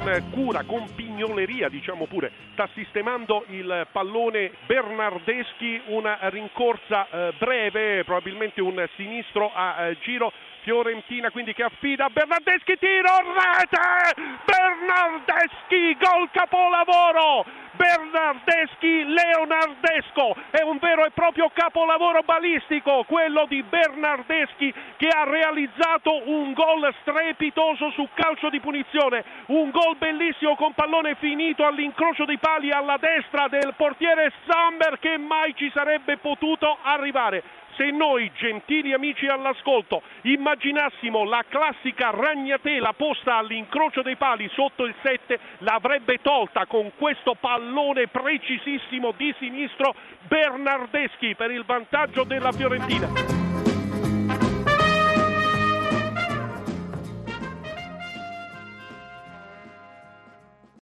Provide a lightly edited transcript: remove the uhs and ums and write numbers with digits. con cura, con pignoleria diciamo pure, sta sistemando il pallone Bernardeschi, una rincorsa breve, probabilmente un sinistro a giro, Fiorentina quindi che affida Bernardeschi, tiro, rete, Bernardeschi, gol capolavoro, Bernardeschi leonardesco, è un vero e proprio capolavoro balistico quello di Bernardeschi, che ha realizzato un gol strepitoso su calcio di punizione, un gol bellissimo con pallone finito all'incrocio dei pali alla destra del portiere Sommer, che mai ci sarebbe potuto arrivare. Se noi, gentili amici all'ascolto, immaginassimo la classica ragnatela posta all'incrocio dei pali sotto il 7, l'avrebbe tolta con questo pallone precisissimo di sinistro Bernardeschi per il vantaggio della Fiorentina.